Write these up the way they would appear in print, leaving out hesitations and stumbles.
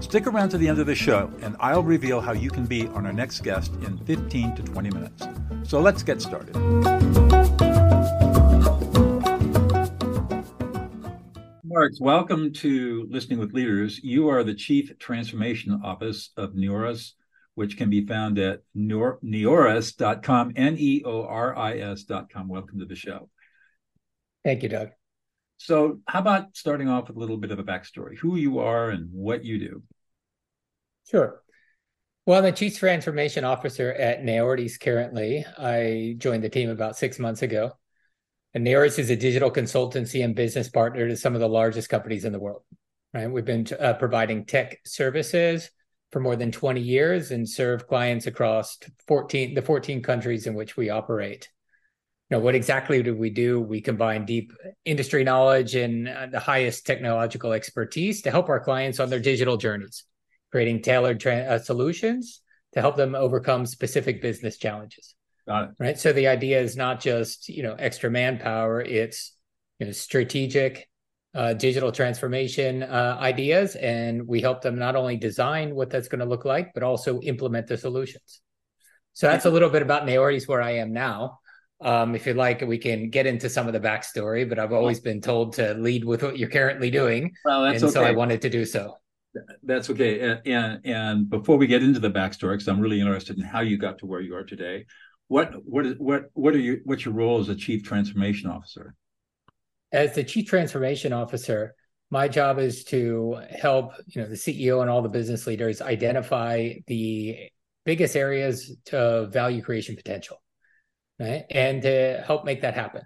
Stick around to the end of the show, and I'll reveal how you can be on our next guest in 15 to 20 minutes. So let's get started. Marx, welcome to Listening with Leaders. You are the Chief Transformation Officer of Neoris, which can be found at neoris.com, Neoris.com. Welcome to the show. Thank you, Doug. So how about starting off with a little bit of a backstory, who you are and what you do? Sure. Well, I'm the Chief Transformation Officer at Neoris currently. I joined the team about 6 months ago. And Neoris is a digital consultancy and business partner to some of the largest companies in the world. Right? We've been providing tech services for more than 20 years and serve clients across the 14 countries in which we operate. Now, what exactly do? We combine deep industry knowledge and the highest technological expertise to help our clients on their digital journeys, creating tailored solutions to help them overcome specific business challenges. Got it. Right. So the idea is not just extra manpower; it's strategic digital transformation ideas, and we help them not only design what that's going to look like, but also implement the solutions. So that's a little bit about Neoris, where I am now. If you'd like, we can get into some of the backstory, but I've always been told to lead with what you're currently doing. Well, that's okay. So I wanted to do so. That's okay. And before we get into the backstory, because I'm really interested in how you got to where you are today, what's your role as a Chief Transformation Officer? As the Chief Transformation Officer, my job is to help the CEO and all the business leaders identify the biggest areas of value creation potential. Right? And to help make that happen.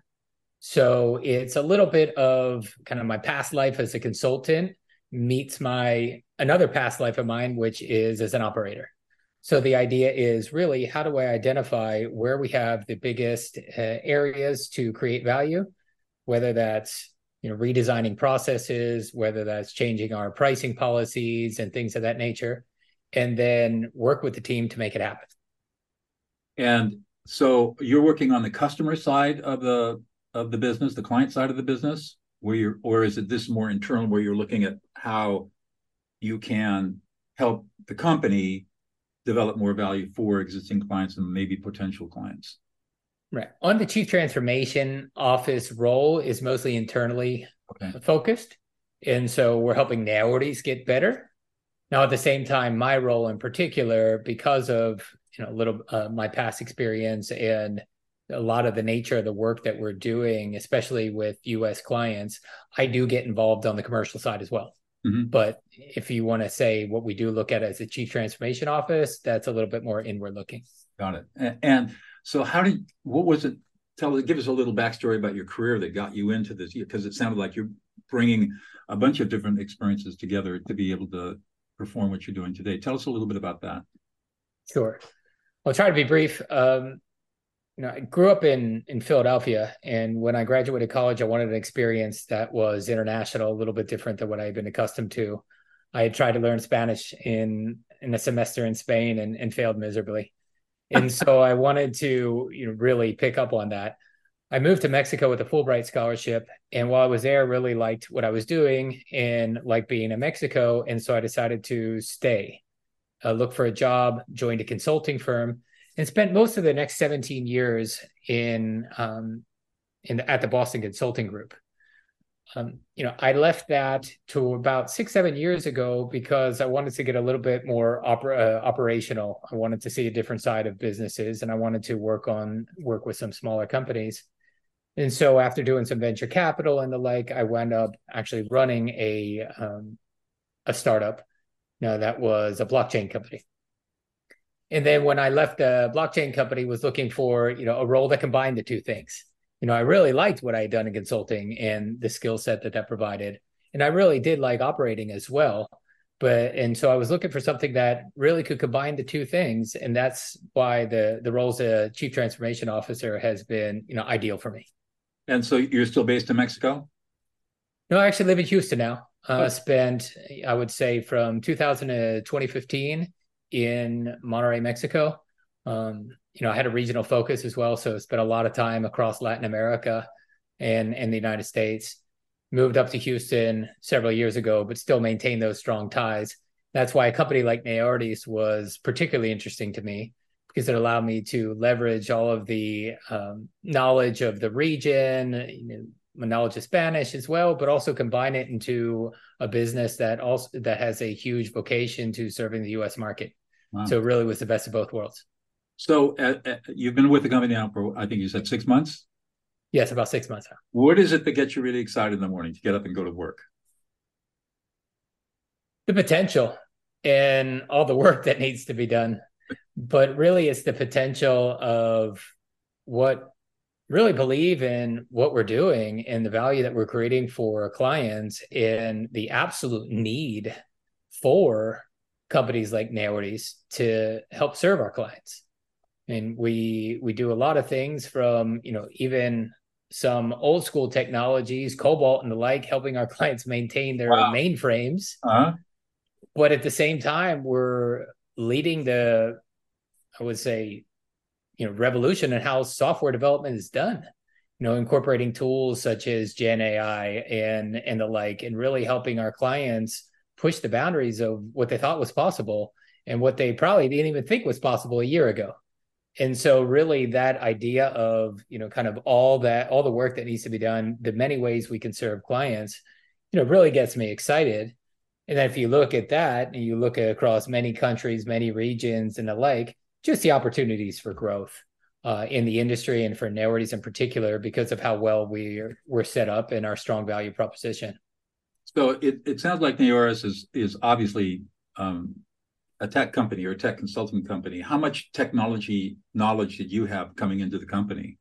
So it's a little bit of kind of my past life as a consultant meets another past life of mine, which is as an operator. So the idea is really, how do I identify where we have the biggest areas to create value, whether that's redesigning processes, whether that's changing our pricing policies and things of that nature, and then work with the team to make it happen. So you're working on the customer side of the business, the client side of the business, or is it this more internal where you're looking at how you can help the company develop more value for existing clients and maybe potential clients? Right. On the Chief Transformation Office role is mostly internally focused. And so we're helping Neoris get better. Now, at the same time, my role in particular, because of my past experience and a lot of the nature of the work that we're doing, especially with U.S. clients, I do get involved on the commercial side as well. Mm-hmm. But if you want to say what we do look at as a Chief Transformation Office, that's a little bit more inward looking. Got it. And so what was it? Give us a little backstory about your career that got you into this, because it sounded like you're bringing a bunch of different experiences together to be able to perform what you're doing today. Tell us a little bit about that. Sure. I'll try to be brief. I grew up in Philadelphia, and when I graduated college, I wanted an experience that was international, a little bit different than what I had been accustomed to. I had tried to learn Spanish in a semester in Spain and failed miserably. And so I wanted to really pick up on that. I moved to Mexico with a Fulbright scholarship, and while I was there, I really liked what I was doing and liked being in Mexico, and so I decided to stay. Look for a job, joined a consulting firm, and spent most of the next 17 years at the Boston Consulting Group. I left that to about 6-7 years ago because I wanted to get a little bit more operational. I wanted to see a different side of businesses, and I wanted to work with some smaller companies. And so after doing some venture capital and the like, I wound up actually running a startup. No, that was a blockchain company. And then when I left the blockchain company, was looking for, a role that combined the two things. I really liked what I had done in consulting and the skill set that provided. And I really did like operating as well. And so I was looking for something that really could combine the two things. And that's why the role as a Chief Transformation Officer has been, ideal for me. And so you're still based in Mexico? No, I actually live in Houston now. Spent, I would say, from 2000 to 2015 in Monterrey, Mexico. I had a regional focus as well. So I spent a lot of time across Latin America and the United States. Moved up to Houston several years ago, but still maintained those strong ties. That's why a company like Neoris was particularly interesting to me, because it allowed me to leverage all of the knowledge of the region, my knowledge of Spanish as well, but also combine it into a business that has a huge vocation to serving the U.S. market. Wow. So it really was the best of both worlds. So you've been with the company now for, I think you said 6 months? Yes, about 6 months now. What is it that gets you really excited in the morning to get up and go to work? The potential and all the work that needs to be done. But really, it's the potential of what really believe in what we're doing and the value that we're creating for clients and the absolute need for companies like Neoris to help serve our clients. And we do a lot of things from, even some old school technologies, Cobol and the like, helping our clients maintain their wow. mainframes. Uh-huh. But at the same time, we're leading the, I would say, revolution in how software development is done, incorporating tools such as Gen AI and the like, and really helping our clients push the boundaries of what they thought was possible and what they probably didn't even think was possible a year ago. And so really that idea of, kind of all the work that needs to be done, the many ways we can serve clients, really gets me excited. And then if you look at that and you look across many countries, many regions and the like, just the opportunities for growth in the industry and for Neoris in particular, because of how well we're set up and our strong value proposition. So it sounds like Neoris is obviously a tech company or a tech consulting company. How much technology knowledge did you have coming into the company?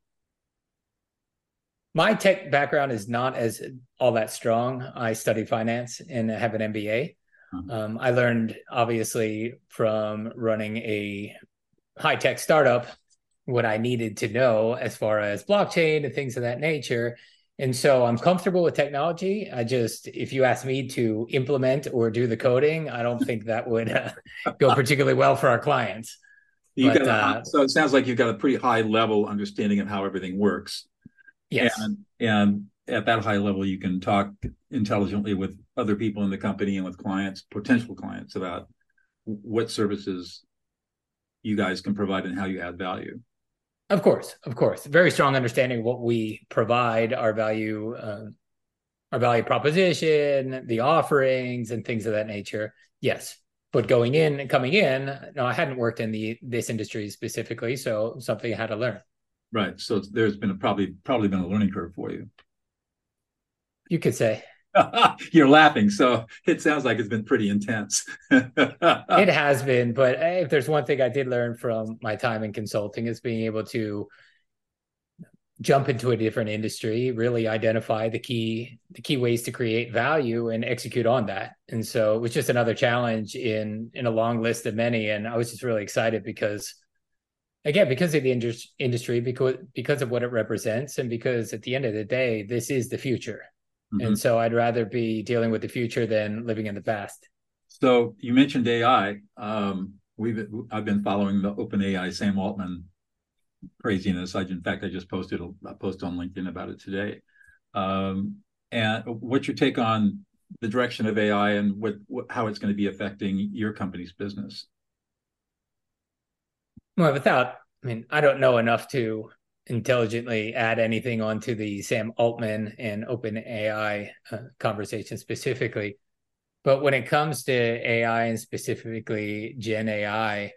My tech background is not as all that strong. I studied finance and I have an MBA. Mm-hmm. I learned, obviously, from running a high-tech startup what I needed to know as far as blockchain and things of that nature. And so I'm comfortable with technology. If you ask me to implement or do the coding, I don't think that would go particularly well for our clients. So it sounds like you've got a pretty high level understanding of how everything works. Yes. And at that high level, you can talk intelligently with other people in the company and with clients, potential clients, about what services you guys can provide and how you add value. Of course. Very strong understanding of what we provide, our value proposition, the offerings and things of that nature. Yes. But I hadn't worked in this industry specifically. So something I had to learn. Right. So there's been probably been a learning curve for you. You could say. You're laughing. So it sounds like it's been pretty intense. It has been. But if there's one thing I did learn from my time in consulting, is being able to jump into a different industry, really identify the key ways to create value and execute on that. And so it was just another challenge in a long list of many. And I was just really excited because of the industry, because of what it represents, and because at the end of the day, this is the future. Mm-hmm. And so I'd rather be dealing with the future than living in the past. So you mentioned AI. I've been following the OpenAI Sam Altman craziness. I just posted a post on LinkedIn about it today. And what's your take on the direction of AI and how it's going to be affecting your company's business? Well, I don't know enough to intelligently add anything onto the Sam Altman and OpenAI conversation specifically. But when it comes to AI and specifically Gen AI,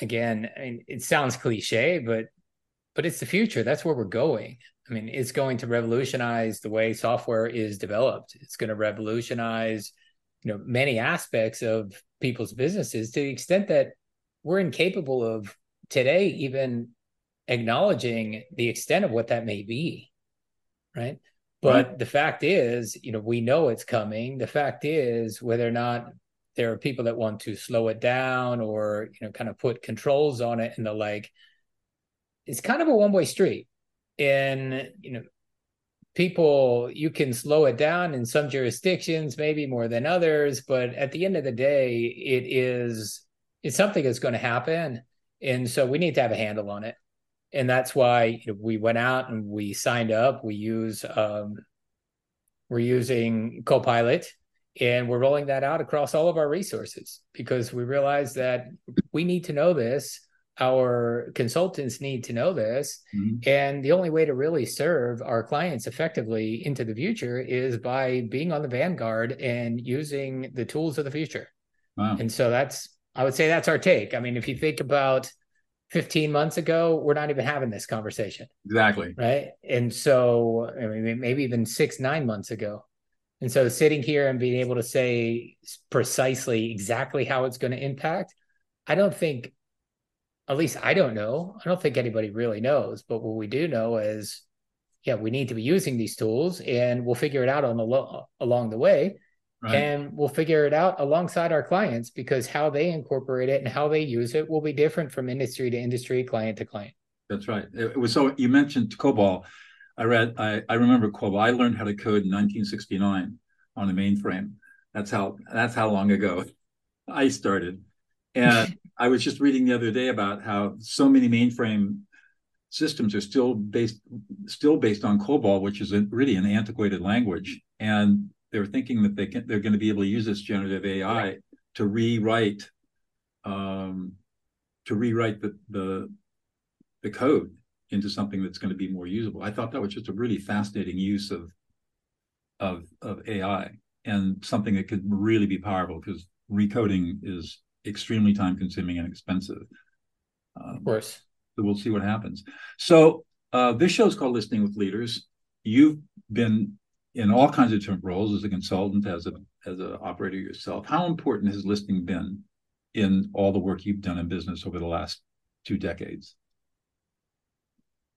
it sounds cliche, but it's the future. That's where we're going. It's going to revolutionize the way software is developed. It's going to revolutionize, many aspects of people's businesses to the extent that we're incapable of today even acknowledging the extent of what that may be, right? But The fact is, we know it's coming. The fact is, whether or not There are people that want to slow it down or, you know, kind of put controls on it and the like. It's kind of a one-way street. And, you know, people, you can slow it down in some jurisdictions, maybe more than others, but at the end of the day, it's something that's going to happen. And so we need to have a handle on it. And that's why, you know, we went out and we signed up. We're using Copilot, and we're rolling that out across all of our resources because we realize that we need to know this. Our consultants need to know this. Mm-hmm. And the only way to really serve our clients effectively into the future is by being on the vanguard and using the tools of the future. Wow. And so I would say that's our take. I mean, if you think about 15 months ago, we're not even having this conversation. Exactly. Right. And so, I mean, maybe even 6-9 months ago. And so sitting here and being able to say precisely exactly how it's going to impact, I don't think anybody really knows. But what we do know is, yeah, we need to be using these tools, and we'll figure it out along the way. Right. And we'll figure it out alongside our clients, because how they incorporate it and how they use it will be different from industry to industry, client to client. That's right. It was, so you mentioned COBOL. I remember COBOL. I learned how to code in 1969 on a mainframe. That's how long ago I started. And I was just reading the other day about how so many mainframe systems are still based on COBOL, which is really an antiquated language. And they're thinking that they're going to be able to use this generative AI right. to rewrite the code into something that's going to be more usable. I thought that was just a really fascinating use of AI, and something that could really be powerful, because recoding is extremely time-consuming and expensive. Of course. So we'll see what happens. So this show is called Listening with Leaders. You've been in all kinds of different roles, as a consultant, as an operator yourself. How important has listening been in all the work you've done in business over the last 2 decades?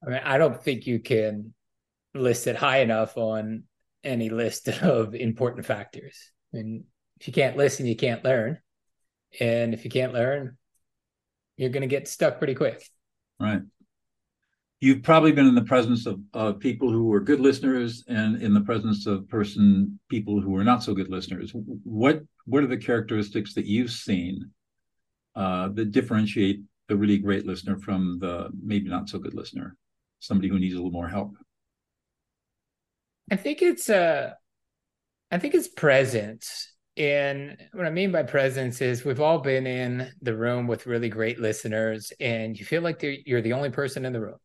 I mean, I don't think you can list it high enough on any list of important factors. I mean, if you can't listen, you can't learn. And if you can't learn, you're going to get stuck pretty quick. Right. You've probably been in the presence of people who were good listeners, and in the presence of people who were not so good listeners. What are the characteristics that you've seen that differentiate the really great listener from the maybe not so good listener, somebody who needs a little more help? I think it's presence. And what I mean by presence is we've all been in the room with really great listeners, and you feel like you're the only person in the room,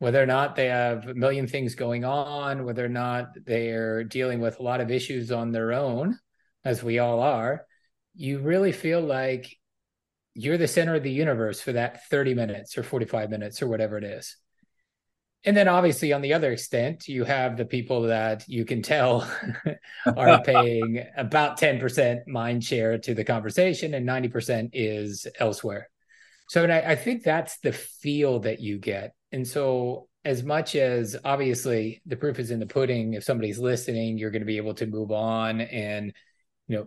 whether or not they have a million things going on, whether or not they're dealing with a lot of issues on their own, as we all are. You really feel like you're the center of the universe for that 30 minutes or 45 minutes or whatever it is. And then obviously on the other extent, you have the people that you can tell are paying about 10% mind share to the conversation and 90% is elsewhere. So I think that's the feel that you get. And so as much as obviously the proof is in the pudding, if somebody's listening, you're going to be able to move on and, you know,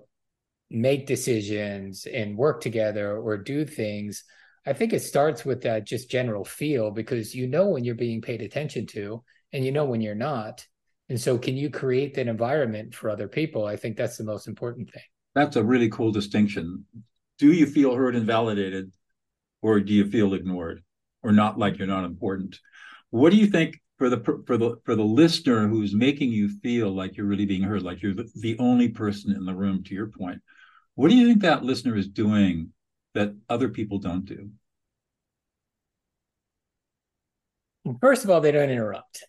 make decisions and work together or do things. I think it starts with that just general feel, because you know when you're being paid attention to, and you know when you're not. And so can you create that environment for other people? I think that's the most important thing. That's a really cool distinction. Do you feel heard and validated, or do you feel ignored or not, like you're not important? What do you think for the listener who's making you feel like you're really being heard, like you're the only person in the room, to your point? What do you think that listener is doing that other people don't do? First of all, they don't interrupt.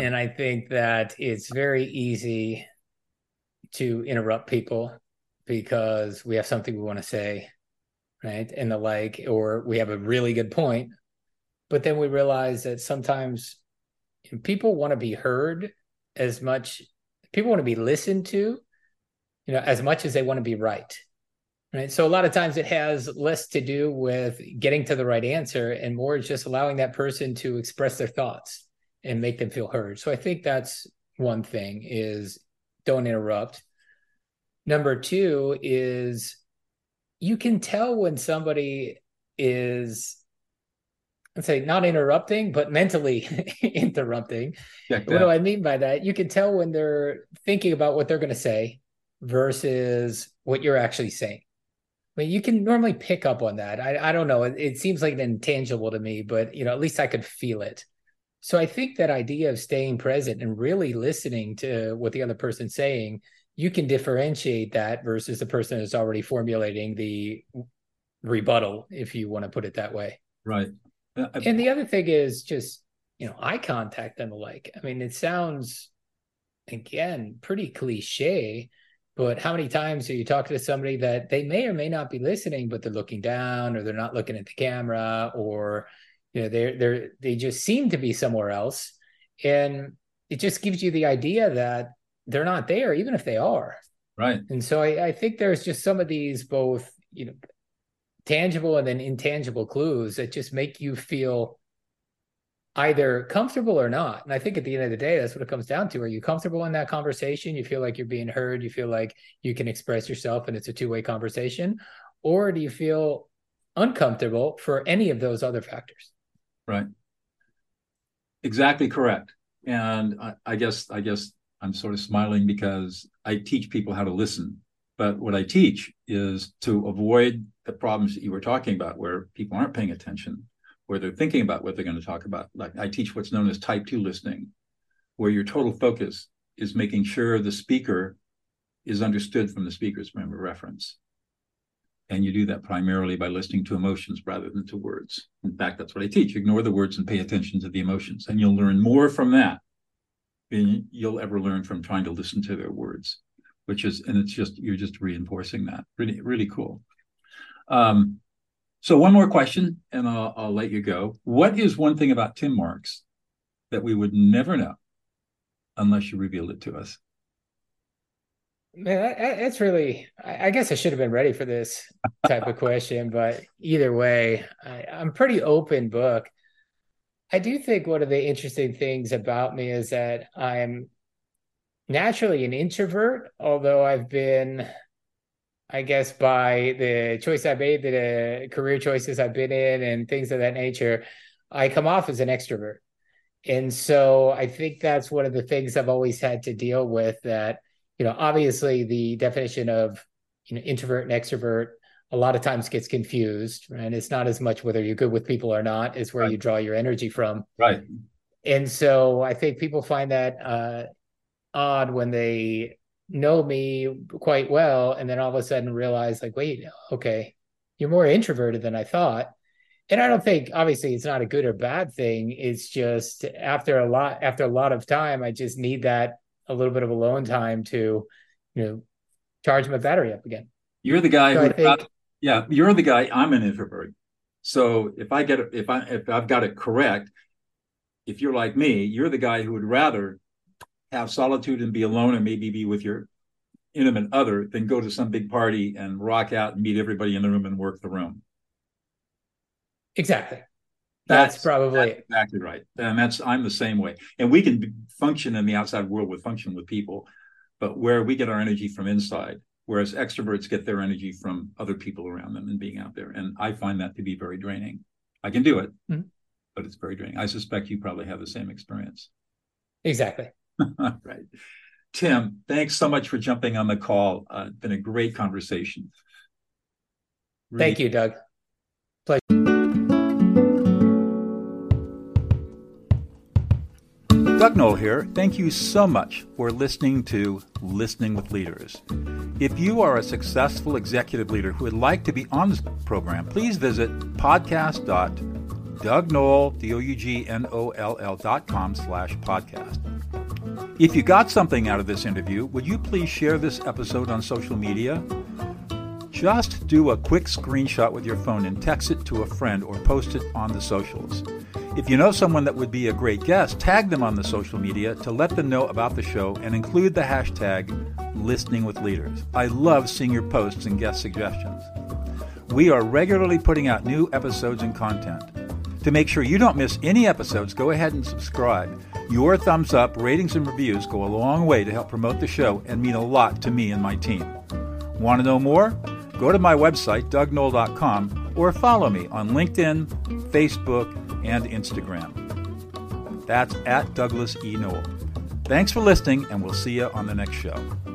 And I think that it's very easy to interrupt people because we have something we want to say, right? And the like, or we have a really good point. But then we realize that sometimes people want to be heard as much, people want to be listened to, you know, as much as they want to be right. Right. So a lot of times it has less to do with getting to the right answer and more just allowing that person to express their thoughts and make them feel heard. So I think that's one thing, is don't interrupt. Number two is you can tell when somebody is, I'd say not interrupting, but mentally interrupting. Check that. What do I mean by that? You can tell when they're thinking about what they're going to say versus what you're actually saying. I mean, you can normally pick up on that. I don't know. It seems like an intangible to me, but at least I could feel it. So I think that idea of staying present and really listening to what the other person's saying, you can differentiate that versus the person who's already formulating the rebuttal, if you want to put it that way. Right. And the other thing is just, eye contact and the like. I mean, it sounds, again, pretty cliche, but how many times do you talk to somebody that they may or may not be listening, but they're looking down or they're not looking at the camera or, they just seem to be somewhere else. And it just gives you the idea that they're not there, even if they are. Right. And so I think there's just some of these both, tangible and then intangible clues that just make you feel either comfortable or not. And I think at the end of the day, that's what it comes down to. Are you comfortable in that conversation? You feel like you're being heard. You feel like you can express yourself and it's a two-way conversation. Or do you feel uncomfortable for any of those other factors? Right. Exactly correct. And I guess I'm sort of smiling because I teach people how to listen. But what I teach is to avoid the problems that you were talking about where people aren't paying attention, where they're thinking about what they're going to talk about. Like I teach what's known as type 2 listening, where your total focus is making sure the speaker is understood from the speaker's frame of reference. And you do that primarily by listening to emotions rather than to words. In fact, that's what I teach. Ignore the words and pay attention to the emotions. And you'll learn more from that than you'll ever learn from trying to listen to their words, you're just reinforcing that. Really, really cool. So one more question and I'll let you go. What is one thing about Tim Marx that we would never know unless you revealed it to us? Man, that's really, I guess I should have been ready for this type of question, but either way, I'm pretty open book. I do think one of the interesting things about me is that I'm naturally an introvert, although I've been, I guess, by the choice I made, the career choices I've been in and things of that nature, I come off as an extrovert. And so I think that's one of the things I've always had to deal with that, obviously the definition of introvert and extrovert a lot of times gets confused, right? It's not as much whether you're good with people or not, it's where you draw your energy from. Right. And so I think people find that odd when they know me quite well and then all of a sudden realize like, wait, okay, you're more introverted than I thought. And I don't think, obviously, it's not a good or bad thing. It's just after a lot of time, I just need that a little bit of alone time to, charge my battery up again. You're the guy. You're the guy. I'm an introvert. So if I've got it correct, if you're like me, you're the guy who would rather have solitude and be alone and maybe be with your intimate other than go to some big party and rock out and meet everybody in the room and work the room. Exactly. That's exactly right. And I'm the same way. And we can function in the outside world with people, but where we get our energy from inside, whereas extroverts get their energy from other people around them and being out there. And I find that to be very draining. I can do it, but it's very draining. I suspect you probably have the same experience. Exactly. All right. Tim, thanks so much for jumping on the call. It's been a great conversation. Thank you, Doug. Pleasure. Doug Noll here. Thank you so much for listening to Listening with Leaders. If you are a successful executive leader who would like to be on this program, please visit podcast.dougnoll.com/podcast. If you got something out of this interview, would you please share this episode on social media? Just do a quick screenshot with your phone and text it to a friend or post it on the socials. If you know someone that would be a great guest, tag them on the social media to let them know about the show and include the hashtag #ListeningWithLeaders. I love seeing your posts and guest suggestions. We are regularly putting out new episodes and content. To make sure you don't miss any episodes, go ahead and subscribe. Your thumbs up, ratings, and reviews go a long way to help promote the show and mean a lot to me and my team. Want to know more? Go to my website, DougNoll.com, or follow me on LinkedIn, Facebook, and Instagram. That's @Douglas E. Noll. Thanks for listening, and we'll see you on the next show.